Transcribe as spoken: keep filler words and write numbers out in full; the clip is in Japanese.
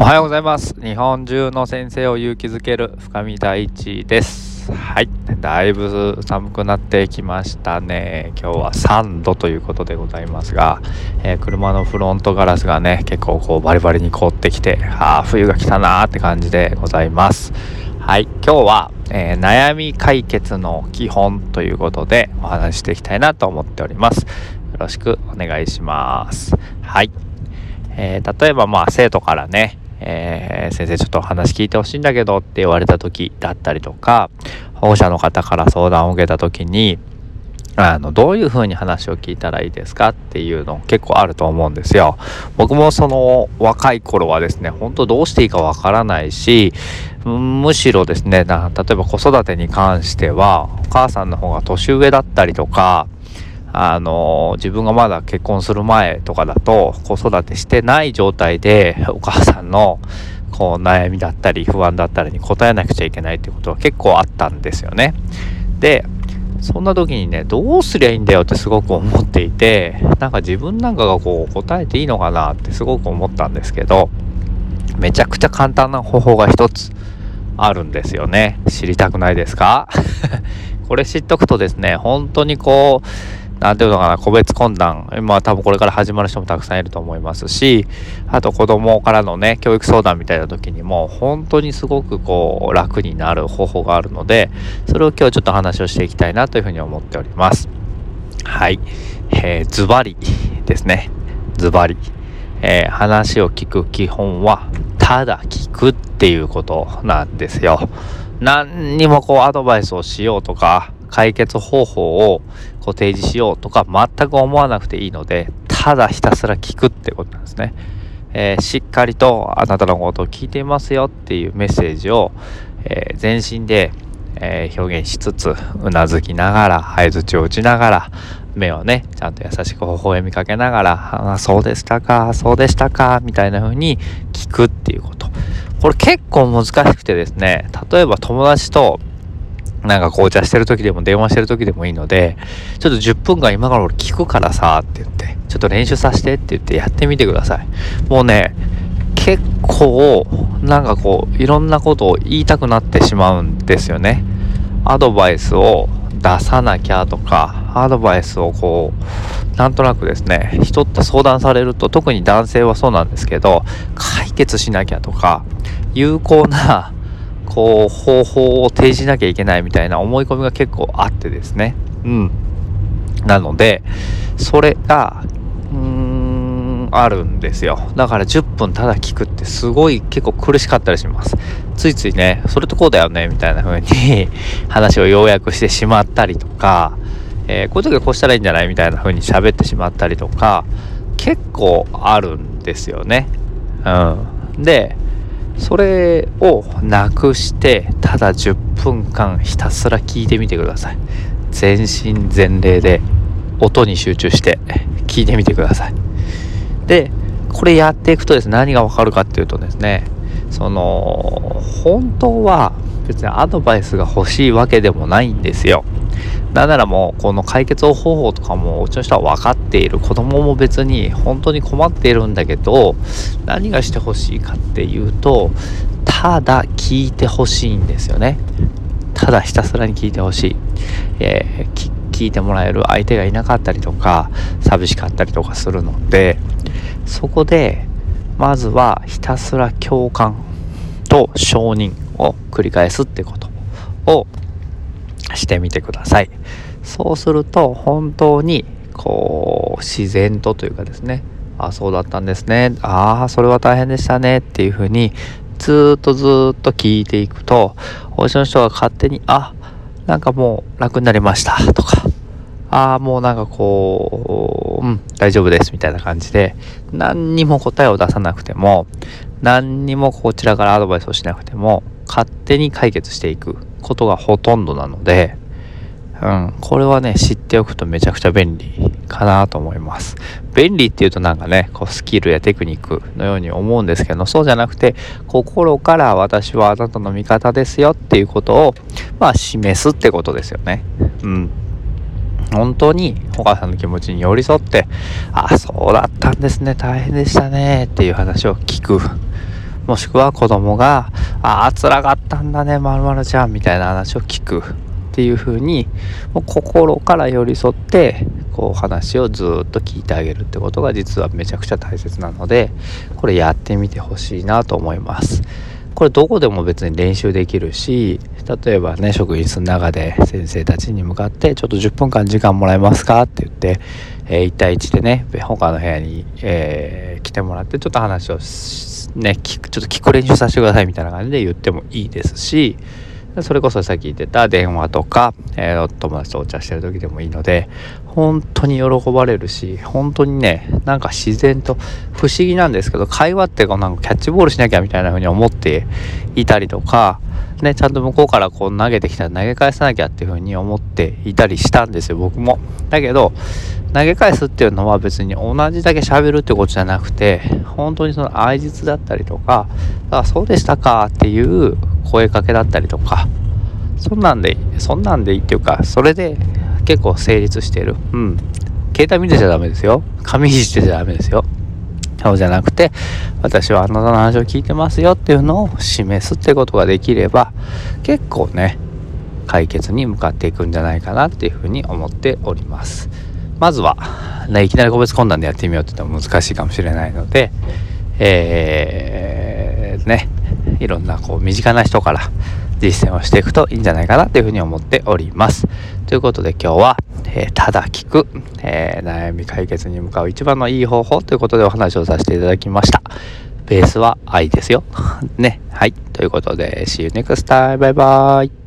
おはようございます。日本中の先生を勇気づける深見大一です。はい、だいぶ寒くなってきましたね。今日はさんどということでございますが、えー、車のフロントガラスがね結構こうバリバリに凍ってきて、あー冬が来たなーって感じでございます。はい、今日は、えー、悩み解決の基本ということでお話ししていきたいなと思っております。よろしくお願いします。はい、えー、例えばまあ生徒からねえー、先生ちょっと話聞いてほしいんだけどって言われた時だったりとか、保護者の方から相談を受けた時にあのどういう風に話を聞いたらいいですかっていうの結構あると思うんですよ。僕もその若い頃はですね、本当どうしていいかわからないし、むしろですねな例えば子育てに関してはお母さんの方が年上だったりとか、あの自分がまだ結婚する前とかだと子育てしてない状態でお母さんのこう悩みだったり不安だったりに答えなくちゃいけないってことは結構あったんですよね。でそんな時にねどうすりゃいいんだよってすごく思っていて、なんか自分なんかがこう答えていいのかなってすごく思ったんですけど、めちゃくちゃ簡単な方法が一つあるんですよね。知りたくないですか？これ知っとくとですね、本当にこうなんていうのかな、個別懇談、まあ多分これから始まる人もたくさんいると思いますし、あと子供からのね教育相談みたいな時にも本当にすごくこう楽になる方法があるので、それを今日ちょっと話をしていきたいなというふうに思っております。はい、えー、ズバリですねズバリ、えー、話を聞く基本はただ聞くっていうことなんですよ。何にもこうアドバイスをしようとか解決方法をこう提示しようとか全く思わなくていいので、ただひたすら聞くってことなんですね。えー、しっかりとあなたのことを聞いていますよっていうメッセージを、えー、全身で、えー、表現しつつ、うなずきながら、相槌を打ちながら、目をねちゃんと優しく微笑みかけながら、あそうでしたかそうでしたかみたいな風に聞くっていうこと、これ結構難しくてですね、例えば友達となんか紅茶してる時でも電話してる時でもいいので、ちょっとじゅっぷんかん今から俺聞くからさって言って、ちょっと練習させてって言ってやってみてください。もうね結構なんかこういろんなことを言いたくなってしまうんですよね。アドバイスを出さなきゃとか、アドバイスをこうなんとなくですね、人って相談されると特に男性はそうなんですけど、解決しなきゃとか有効なこう方法を提示なきゃいけないみたいな思い込みが結構あってですね、うん、なのでそれがうーんあるんですよ。だからじゅっぷんただ聞くってすごい結構苦しかったりします。ついついねそれとこうだよねみたいな風に話を要約してしまったりとか、えー、こういう時はこうしたらいいんじゃないみたいな風に喋ってしまったりとか結構あるんですよね。うん、でそれをなくしてただじゅっぷんかんひたすら聞いてみてください。全身全霊で音に集中して聞いてみてください。でこれやっていくとですね、何がわかるかっていうとですね、その本当は別にアドバイスが欲しいわけでもないんですよ。なんならもうこの解決方法とかもうちの人は分かっている、子供も別に本当に困っているんだけど、何がしてほしいかっていうと、ただ聞いてほしいんですよね。ただひたすらに聞いてほしい、えー、き聞いてもらえる相手がいなかったりとか寂しかったりとかするので、そこでまずはひたすら共感と承認を繰り返すってことをしてみてください。そうすると本当にこう自然とというかですね、あそうだったんですね、ああそれは大変でしたねっていうふうにずっとずっと聞いていくと、おうちの人が勝手にあなんかもう楽になりましたとか、ああもうなんかこううん大丈夫ですみたいな感じで、何にも答えを出さなくても何にもこちらからアドバイスをしなくても勝手に解決していくことがほとんどなので、うん、これはね知っておくとめちゃくちゃ便利かなと思います。便利っていうとなんかねこうスキルやテクニックのように思うんですけど、そうじゃなくて心から私はあなたの味方ですよっていうことをまあ示すってことですよね。うん本当にお母さんの気持ちに寄り添って、あそうだったんですね大変でしたねっていう話を聞く、もしくは子供がああ辛かったんだねまるまるちゃんみたいな話を聞くっていう風に、もう心から寄り添ってこう話をずっと聞いてあげるってことが実はめちゃくちゃ大切なので、これやってみてほしいなと思います。これどこでも別に練習できるし、例えばね職員室の中で先生たちに向かってちょっとじゅっぷんかん時間もらえますかって言って、えー、いち対いちでね他の部屋に、えー、来てもらってちょっと話をね聞くちょっと聞く練習させてくださいみたいな感じで言ってもいいですし、それこそさっき言ってた電話とか、えー、友達とお茶してる時でもいいので、本当に喜ばれるし、本当にねなんか自然と不思議なんですけど、会話ってこうなんかキャッチボールしなきゃみたいな風に思っていたりとかね、ちゃんと向こうからこう投げてきたら投げ返さなきゃっていう風に思っていたりしたんですよ僕も。だけど投げ返すっていうのは別に同じだけ喋るってことじゃなくて、本当にその相槌だったりとか、あそうでしたかっていう声かけだったりとか、そんなんでそんなんでいいっていうか、それで結構成立してる。うん。携帯見てちゃダメですよ。紙にしてちゃダメですよ。そうじゃなくて、私はあなたの話を聞いてますよっていうのを示すってことができれば、結構ね解決に向かっていくんじゃないかなっていうふうに思っております。まずは、ね、いきなり個別懇談でやってみようって言っても難しいかもしれないので、えー、ね、いろんなこう身近な人から実践をしていくといいんじゃないかなというふうに思っております。ということで今日は、えー、ただ聞く、えー、悩み解決に向かう一番のいい方法ということでお話をさせていただきました。ベースは愛ですよ。ね。はい。ということで、See you next time. バイバイ。